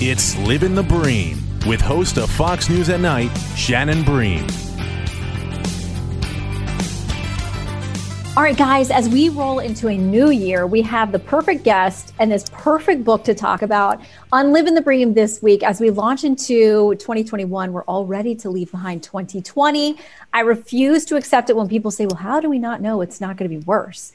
It's Living the Bream with host of Fox News at Night, Shannon Bream. All right, guys, as we roll into a new year, we have the perfect guest and this perfect book to talk about on Living the Bream this week. As we launch into 2021, we're all ready to leave behind 2020. I refuse to accept it when people say, well, how do we not know it's not going to be worse?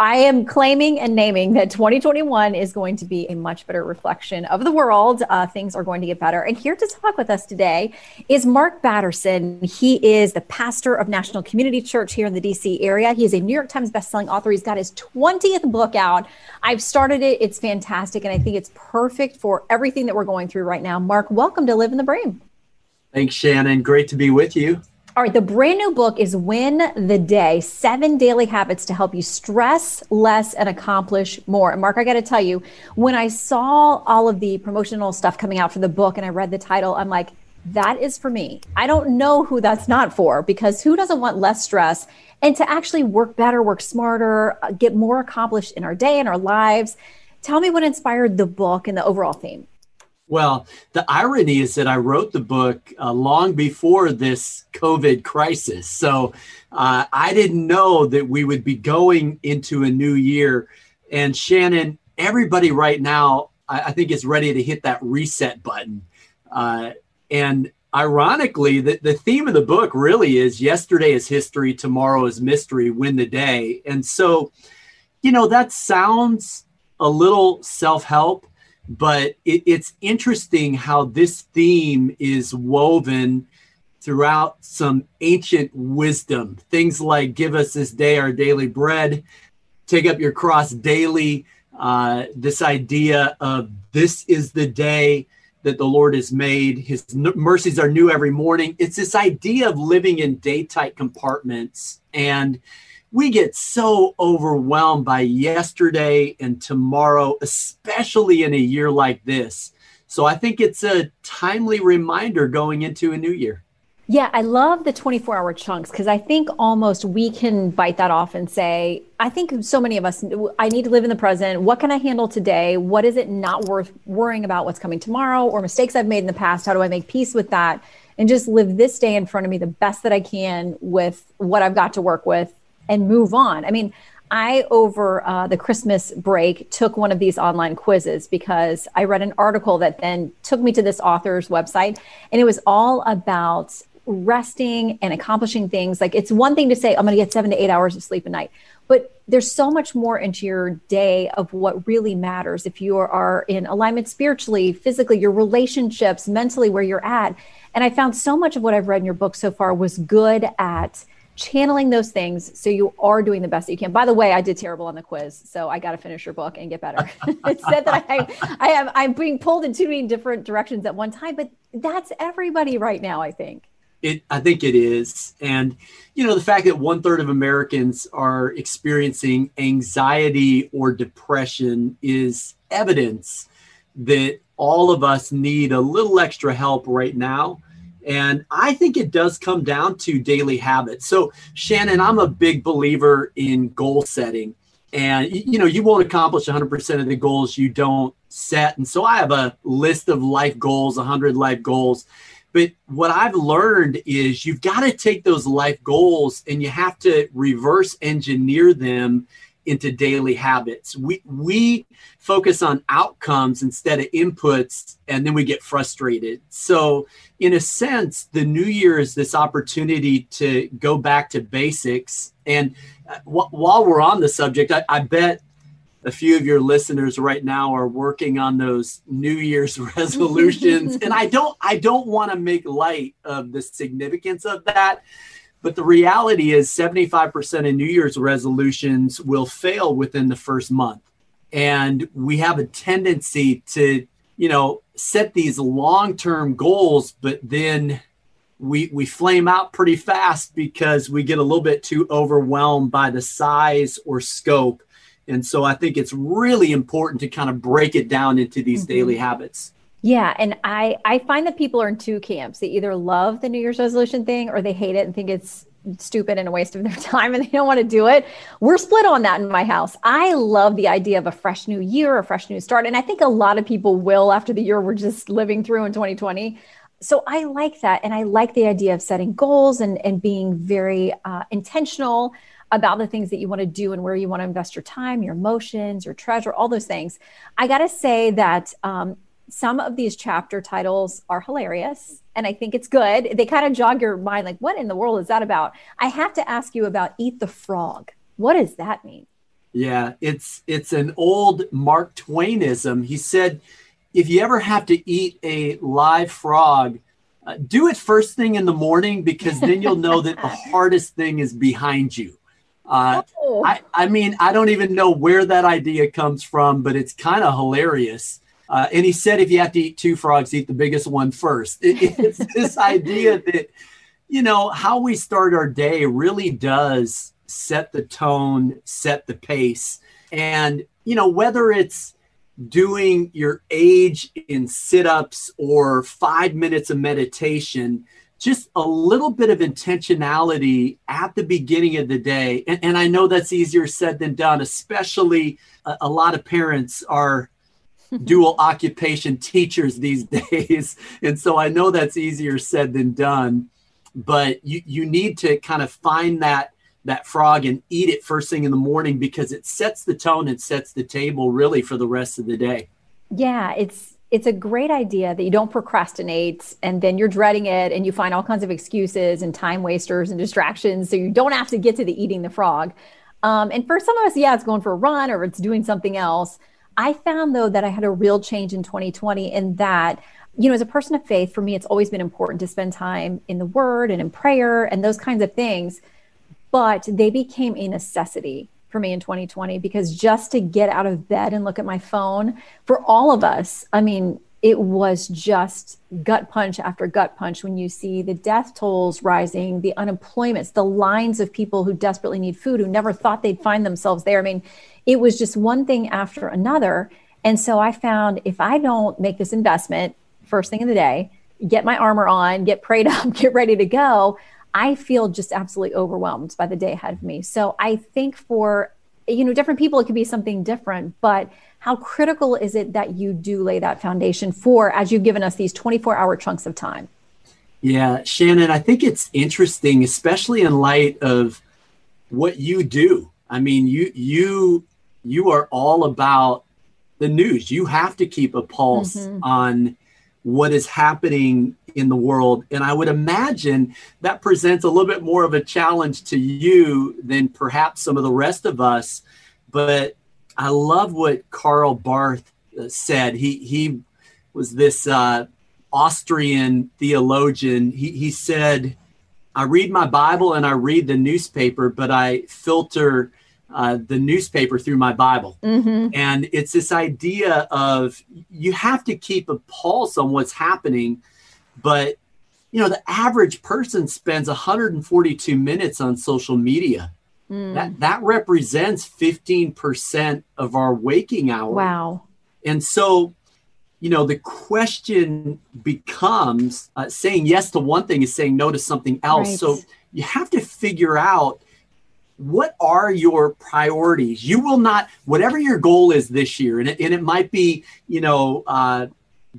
I am claiming and naming that 2021 is going to be a much better reflection of the world. Things are going to get better. And here to talk with us today is Mark Batterson. He is the pastor of National Community Church here in the DC area. He is a New York Times bestselling author. He's got his 20th book out. I've started it. It's fantastic. And I think it's perfect for everything that we're going through right now. Mark, welcome to Living the Bream. Thanks, Shannon. Great to be with you. All right, the brand new book is Win the Day, 7 Daily Habits to Help You Stress Less and Accomplish More. And Mark, I got to tell you, when I saw all of the promotional stuff coming out for the book and I read the title, I'm like, that is for me. I don't know who that's not for, because who doesn't want less stress and to actually work better, work smarter, get more accomplished in our day and our lives? Tell me what inspired the book and the overall theme. Well, the irony is that I wrote the book long before this COVID crisis. So I didn't know that we would be going into a new year. And Shannon, everybody right now, I think is ready to hit that reset button. And ironically, the theme of the book really is yesterday is history, tomorrow is mystery, win the day. And so, you know, that sounds a little self-help, but it's interesting how this theme is woven throughout some ancient wisdom. Things like give us this day our daily bread, take up your cross daily, this idea of this is the day that the Lord has made. His mercies are new every morning. It's this idea of living in day-tight compartments. And we get so overwhelmed by yesterday and tomorrow, especially in a year like this. So I think it's a timely reminder going into a new year. Yeah, I love the 24-hour chunks, because I think almost we can bite that off and say, I think so many of us, I need to live in the present. What can I handle today? What is it not worth worrying about what's coming tomorrow, or mistakes I've made in the past? How do I make peace with that and just live this day in front of me the best that I can with what I've got to work with and move on? I mean, I over the Christmas break took one of these online quizzes, because I read an article that then took me to this author's website, and it was all about resting and accomplishing things. Like, it's one thing to say, I'm going to get 7 to 8 hours of sleep a night, but there's so much more into your day of what really matters. If you are in alignment spiritually, physically, your relationships, mentally, where you're at. And I found so much of what I've read in your book so far was good at channeling those things so you are doing the best that you can. By the way, I did terrible on the quiz, so I got to finish your book and get better. It said that I'm being pulled in too many different directions at one time, but that's everybody right now, I think. I think it is. And, you know, the fact that 1/3 of Americans are experiencing anxiety or depression is evidence that all of us need a little extra help right now. And I think it does come down to daily habits. So, Shannon, I'm a big believer in goal setting. And, you know, you won't accomplish 100% of the goals you don't set. And so I have a list of life goals, 100 life goals. But what I've learned is you've got to take those life goals and you have to reverse engineer them into daily habits. We focus on outcomes instead of inputs, and then we get frustrated. So in a sense, the new year is this opportunity to go back to basics. And while we're on the subject, I bet a few of your listeners right now are working on those New Year's resolutions. And I don't want to make light of the significance of that. But the reality is 75% of New Year's resolutions will fail within the first month. And we have a tendency to you know, set these long-term goals, but then we flame out pretty fast because we get a little bit too overwhelmed by the size or scope. And so I think it's really important to kind of break it down into these daily habits. Yeah. And I find that people are in two camps. They either love the New Year's resolution thing or they hate it and think it's stupid and a waste of their time and they don't want to do it. We're split on that in my house. I love the idea of a fresh new year, a fresh new start. And I think a lot of people will after the year we're just living through in 2020. So I like that. And I like the idea of setting goals and being very intentional about the things that you want to do and where you want to invest your time, your emotions, your treasure, all those things. I got to say that some of these chapter titles are hilarious. And I think it's good. They kind of jog your mind, like, what in the world is that about? I have to ask you about Eat the Frog. What does that mean? Yeah, it's an old Mark Twainism. He said, if you ever have to eat a live frog, do it first thing in the morning, because then you'll know that the hardest thing is behind you. I mean, I don't even know where that idea comes from, but it's kind of hilarious. And he said, if you have to eat two frogs, eat the biggest one first. It's this idea that, you know, how we start our day really does set the tone, set the pace. And, you know, whether it's doing your age in sit-ups or 5 minutes of meditation, just a little bit of intentionality at the beginning of the day. And I know that's easier said than done, especially a lot of parents are dual occupation teachers these days. And so I know that's easier said than done, but you need to kind of find that frog and eat it first thing in the morning, because it sets the tone and sets the table really for the rest of the day. Yeah, it's a great idea that you don't procrastinate and then you're dreading it and you find all kinds of excuses and time wasters and distractions. So you don't have to get to the eating the frog. And for some of us, yeah, it's going for a run or it's doing something else. I found though that I had a real change in 2020 in that, you know, as a person of faith, for me, it's always been important to spend time in the Word and in prayer and those kinds of things, but they became a necessity for me in 2020, because just to get out of bed and look at my phone for all of us, I mean, it was just gut punch after gut punch when you see the death tolls rising, the unemployments, the lines of people who desperately need food, who never thought they'd find themselves there. I mean, it was just one thing after another. And so I found if I don't make this investment first thing in the day, get my armor on, get prayed up, get ready to go, I feel just absolutely overwhelmed by the day ahead of me. So I think for, you know, different people, it could be something different, but how critical is it that you do lay that foundation for, as you've given us these 24-hour chunks of time? Yeah, Shannon, I think it's interesting, especially in light of what you do. I mean, you are all about the news. You have to keep a pulse on what is happening in the world. And I would imagine that presents a little bit more of a challenge to you than perhaps some of the rest of us. But I love what Karl Barth said. He was this Austrian theologian. He said, I read my Bible and I read the newspaper, but I filter the newspaper through my Bible. And it's this idea of you have to keep a pulse on what's happening. But, you know, the average person spends 142 minutes on social media. That represents 15% of our waking hour. Wow. And so, you know, the question becomes saying yes to one thing is saying no to something else. Right. So you have to figure out, what are your priorities? You will not, whatever your goal is this year, and it might be, you know,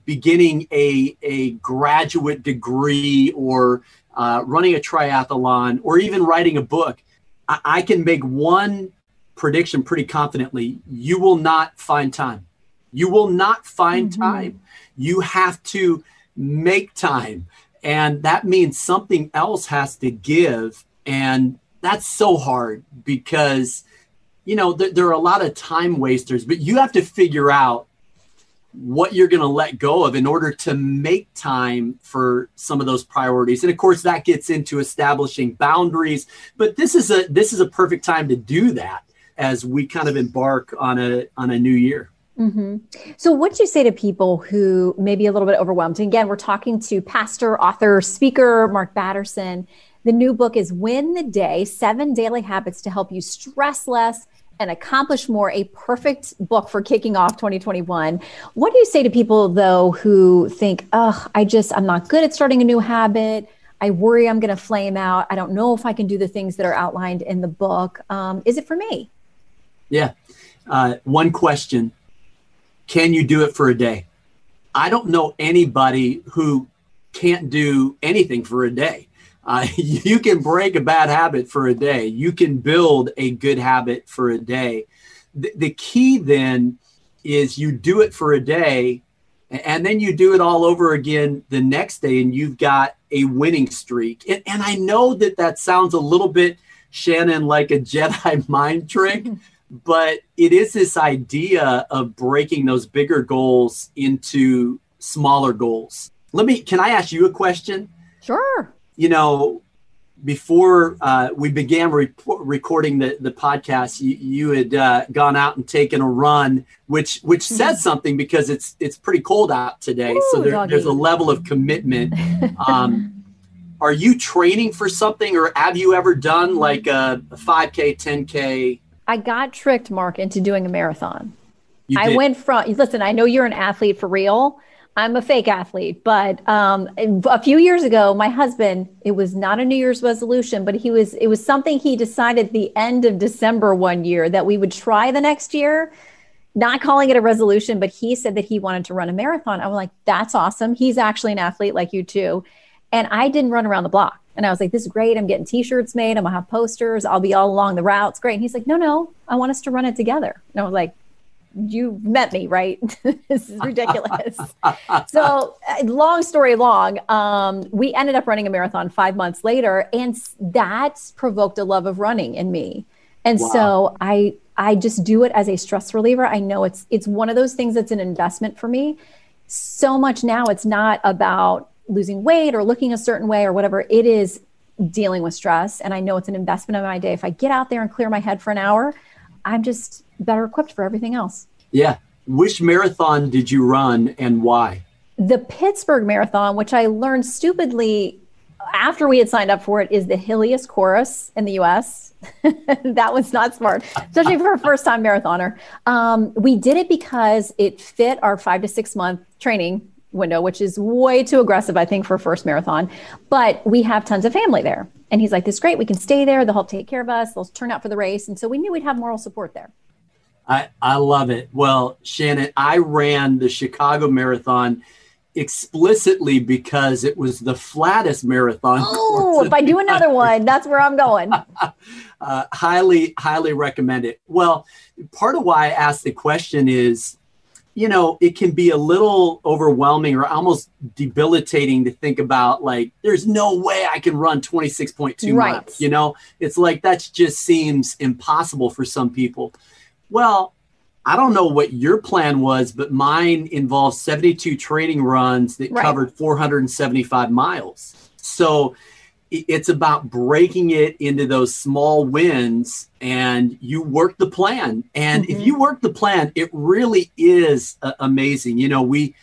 beginning a graduate degree or running a triathlon or even writing a book, I can make one prediction pretty confidently. You will not find time. You will not find time. You have to make time. And that means something else has to give. And that's so hard because, you know, there are a lot of time wasters, but you have to figure out what you're going to let go of in order to make time for some of those priorities. And of course that gets into establishing boundaries, but this is a perfect time to do that as we kind of embark on a new year. Mm-hmm. So what'd you say to people who may be a little bit overwhelmed? And again, we're talking to pastor, author, speaker, Mark Batterson. The new book is Win the Day, 7 Daily Habits to Help You Stress Less and Accomplish More, a perfect book for kicking off 2021. What do you say to people, though, who think, oh, I'm not good at starting a new habit. I worry I'm going to flame out. I don't know if I can do the things that are outlined in the book. Is it for me? Yeah. One question. Can you do it for a day? I don't know anybody who can't do anything for a day. You can break a bad habit for a day. You can build a good habit for a day. The key then is you do it for a day, and then you do it all over again the next day, and you've got a winning streak. And I know that sounds a little bit, Shannon, like a Jedi mind trick, but it is this idea of breaking those bigger goals into smaller goals. Can I ask you a question? Sure. You know, before we began recording the podcast, you had gone out and taken a run, which says something because it's pretty cold out today. Ooh, so there's a level of commitment. Are you training for something, or have you ever done like a 5K, 10K? I got tricked, Mark, into doing a marathon. I went from, listen, I know you're an athlete for real. I'm a fake athlete, but a few years ago, my husband, it was not a New Year's resolution, but it was something he decided at the end of December one year that we would try the next year, not calling it a resolution, but he said that he wanted to run a marathon. I was like, that's awesome. He's actually an athlete like you too. And I didn't run around the block. And I was like, this is great. I'm getting t-shirts made. I'm gonna have posters. I'll be all along the routes. Great. And he's like, no, I want us to run it together. And I was like, you met me, right? This is ridiculous. So long story long, we ended up running a marathon 5 months later, and that provoked a love of running in me. And wow. So I just do it as a stress reliever. I know it's one of those things that's an investment for me. So much now it's not about losing weight or looking a certain way or whatever. It is dealing with stress. And I know it's an investment of my day. If I get out there and clear my head for an hour, I'm just better equipped for everything else. Yeah. Which marathon did you run and why? The Pittsburgh Marathon, which I learned stupidly after we had signed up for it, is the hilliest course in the U.S. That was not smart, especially for a first-time marathoner. We did it because it fit our 5 to 6 month training window, which is way too aggressive, I think, for a first marathon. But we have tons of family there. And he's like, this is great. We can stay there. They'll help take care of us. They'll turn out for the race. And so we knew we'd have moral support there. I love it. Well, Shannon, I ran the Chicago Marathon explicitly because it was the flattest marathon. Oh, if I do another one, that's where I'm going. Highly recommend it. Well, part of why I asked the question is, you know, it can be a little overwhelming or almost debilitating to think about, like, there's no way I can run 26.2 right. miles. You know, it's like, that just seems impossible for some people. Well, I don't know what your plan was, but mine involved 72 training runs that right. covered 475 miles. So it's about breaking it into those small wins, and you work the plan. And if you work the plan, it really is amazing. You know, we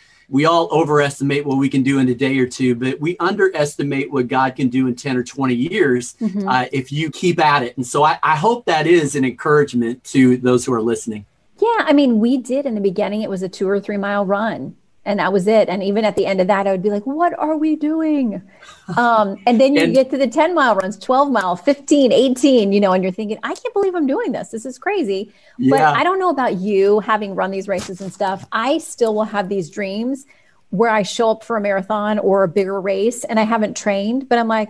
all overestimate what we can do in a day or two, but we underestimate what God can do in 10 or 20 years if you keep at it. And so I hope that is an encouragement to those who are listening. Yeah. I mean, we did in the beginning, it was a 2 or 3 mile run. And that was it. And even at the end of that, I would be like, what are we doing? And then you get to the 10 mile runs, 12 mile, 15, 18, you know, and you're thinking, I can't believe I'm doing this. This is crazy. Yeah. But I don't know about you, having run these races and stuff. I still will have these dreams where I show up for a marathon or a bigger race and I haven't trained, but I'm like,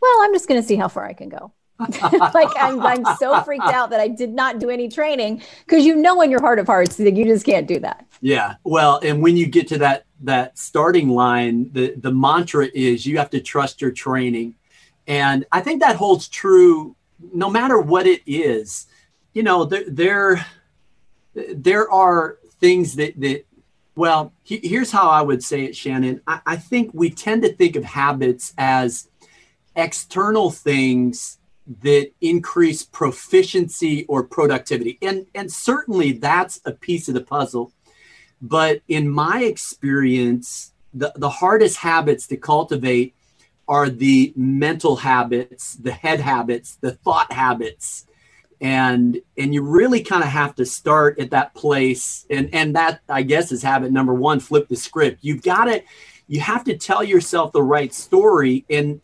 well, I'm just going to see how far I can go. Like I'm so freaked out that I did not do any training, because you know in your heart of hearts that you just can't do that. Yeah. Well, and when you get to that starting line, the mantra is you have to trust your training. And I think that holds true no matter what it is. You know, there are things that well, here's how I would say it, Shannon. I think we tend to think of habits as external things that increase proficiency or productivity. And certainly that's a piece of the puzzle. But in my experience, the hardest habits to cultivate are the mental habits, the head habits, the thought habits. And you really kind of have to start at that place. And that, I guess, is habit number one, flip the script. You have to tell yourself the right story. And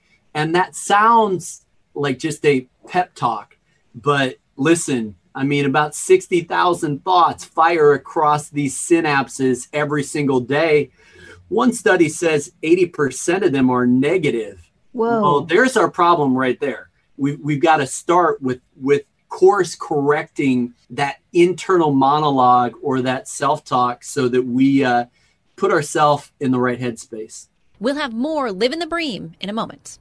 that sounds like just a pep talk, but listen, I mean, about 60,000 thoughts fire across these synapses every single day. One study says 80% of them are negative. Whoa. Well, there's our problem right there. We've got to start with course correcting that internal monologue or that self-talk so that we put ourselves in the right headspace. We'll have more Live in the Bream in a moment.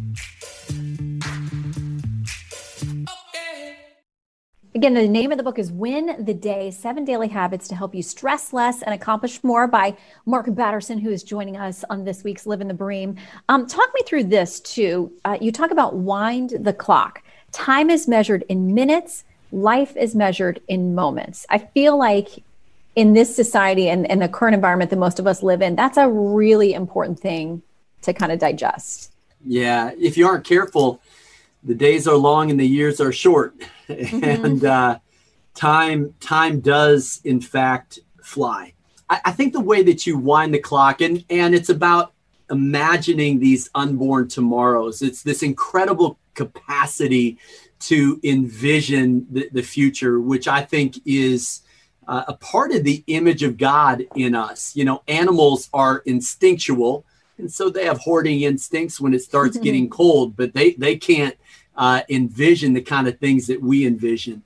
Again, the name of the book is Win the Day, 7 Daily Habits to Help You Stress Less and Accomplish More by Mark Batterson, who is joining us on this week's Live in the Bream. Talk me through this too. You talk about wind the clock. Time is measured in minutes. Life is measured in moments. I feel like in this society and the current environment that most of us live in, that's a really important thing to kind of digest. Yeah. If you aren't careful, the days are long and the years are short. Mm-hmm. And time does, in fact, fly. I think the way that you wind the clock, and it's about imagining these unborn tomorrows. It's this incredible capacity to envision the future, which I think is a part of the image of God in us. You know, animals are instinctual, and so they have hoarding instincts when it starts getting cold, but they can't envision the kind of things that we envision.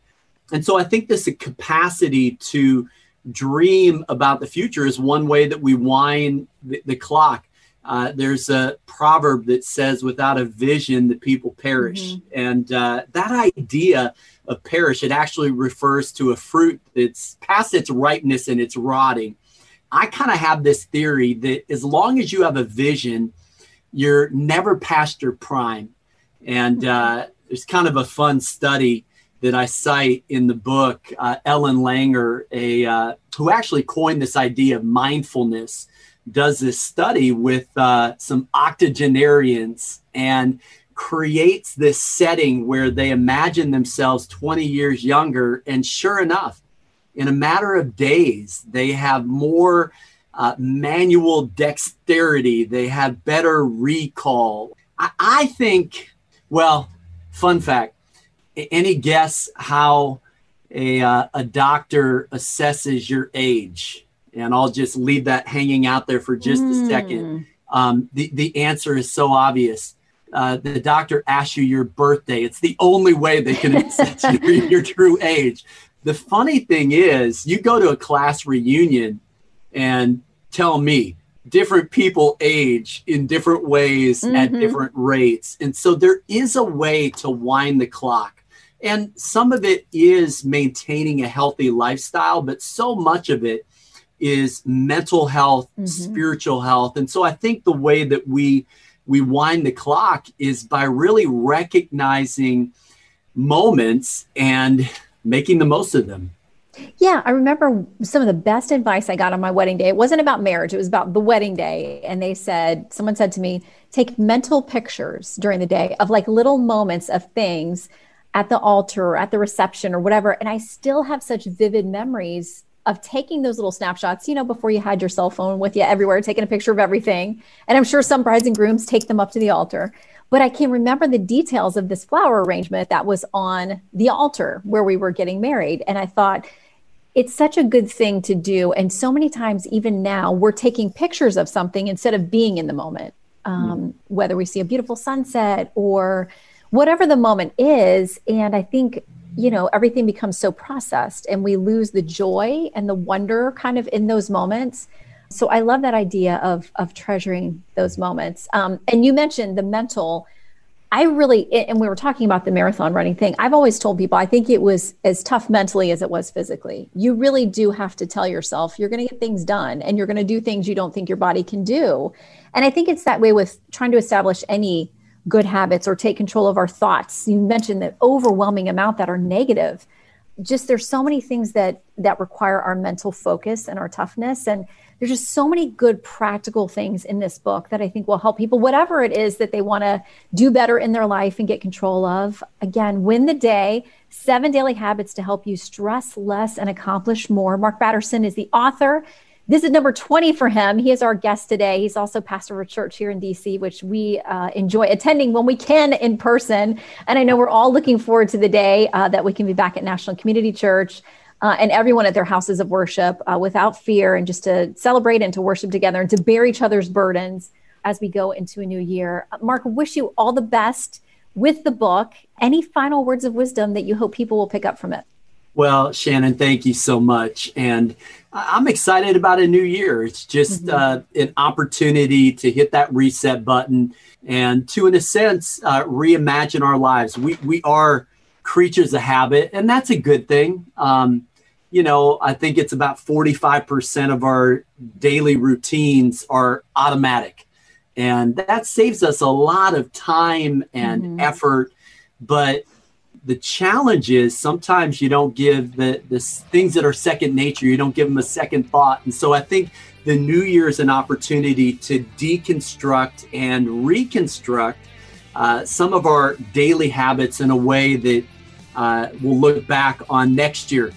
And so I think this capacity to dream about the future is one way that we wind the clock. There's a proverb that says, without a vision, the people perish. Mm-hmm. And that idea of perish, it actually refers to a fruit that's past its ripeness and it's rotting. I kind of have this theory that as long as you have a vision, you're never past your prime. And there's kind of a fun study that I cite in the book. Ellen Langer, who actually coined this idea of mindfulness, does this study with some octogenarians and creates this setting where they imagine themselves 20 years younger. And sure enough, in a matter of days, they have more manual dexterity. They have better recall. I think... Well, fun fact, any guess how a doctor assesses your age? And I'll just leave that hanging out there for just a second. The answer is so obvious. The doctor asks you your birthday. It's the only way they can assess your true age. The funny thing is, you go to a class reunion and tell me, different people age in different ways at different rates. And so there is a way to wind the clock. And some of it is maintaining a healthy lifestyle, but so much of it is mental health, spiritual health. And so I think the way that we wind the clock is by really recognizing moments and making the most of them. Yeah, I remember some of the best advice I got on my wedding day. It wasn't about marriage. It was about the wedding day. And someone said to me, take mental pictures during the day of like little moments of things at the altar or at the reception or whatever. And I still have such vivid memories of taking those little snapshots, you know, before you had your cell phone with you everywhere, taking a picture of everything. And I'm sure some brides and grooms take them up to the altar. But I can remember the details of this flower arrangement that was on the altar where we were getting married. And I thought, it's such a good thing to do. And so many times, even now, we're taking pictures of something instead of being in the moment, whether we see a beautiful sunset or whatever the moment is. And I think, you know, everything becomes so processed and we lose the joy and the wonder kind of in those moments. So I love that idea of treasuring those moments. And you mentioned the mental and we were talking about the marathon running thing. I've always told people, I think it was as tough mentally as it was physically. You really do have to tell yourself you're going to get things done and you're going to do things you don't think your body can do. And I think it's that way with trying to establish any good habits or take control of our thoughts. You mentioned the overwhelming amount that are negative. Just there's so many things that require our mental focus and our toughness. And there's just so many good practical things in this book that I think will help people, whatever it is that they want to do better in their life and get control of. Again, Win the Day, 7 daily habits to help you stress less and accomplish more. Mark Batterson is the author. This is number 20 for him. He is our guest today. He's also pastor of a church here in DC, which we enjoy attending when we can in person. And I know we're all looking forward to the day that we can be back at National Community Church and everyone at their houses of worship without fear, and just to celebrate and to worship together and to bear each other's burdens as we go into a new year. Mark, wish you all the best with the book. Any final words of wisdom that you hope people will pick up from it? Well, Shannon, thank you so much. And I'm excited about a new year. It's just an opportunity to hit that reset button and to, in a sense, reimagine our lives. We are creatures of habit, and that's a good thing. I think it's about 45% of our daily routines are automatic. And that saves us a lot of time and effort. But the challenge is sometimes you don't give the things that are second nature, you don't give them a second thought. And so I think the new year is an opportunity to deconstruct and reconstruct some of our daily habits in a way that we'll look back on next year.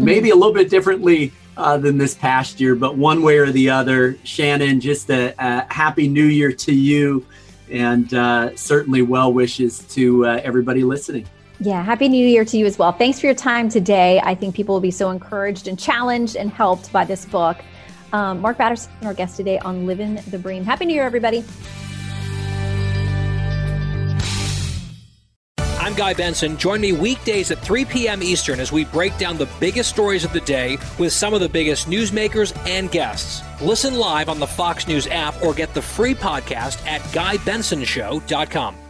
Maybe a little bit differently than this past year, but one way or the other. Shannon, just a happy new year to you, and certainly well wishes to everybody listening. Yeah. Happy New Year to you as well. Thanks for your time today. I think people will be so encouraged and challenged and helped by this book. Mark Batterson, our guest today on Living the Bream. Happy New Year, everybody. I'm Guy Benson. Join me weekdays at 3 p.m. Eastern as we break down the biggest stories of the day with some of the biggest newsmakers and guests. Listen live on the Fox News app or get the free podcast at GuyBensonShow.com.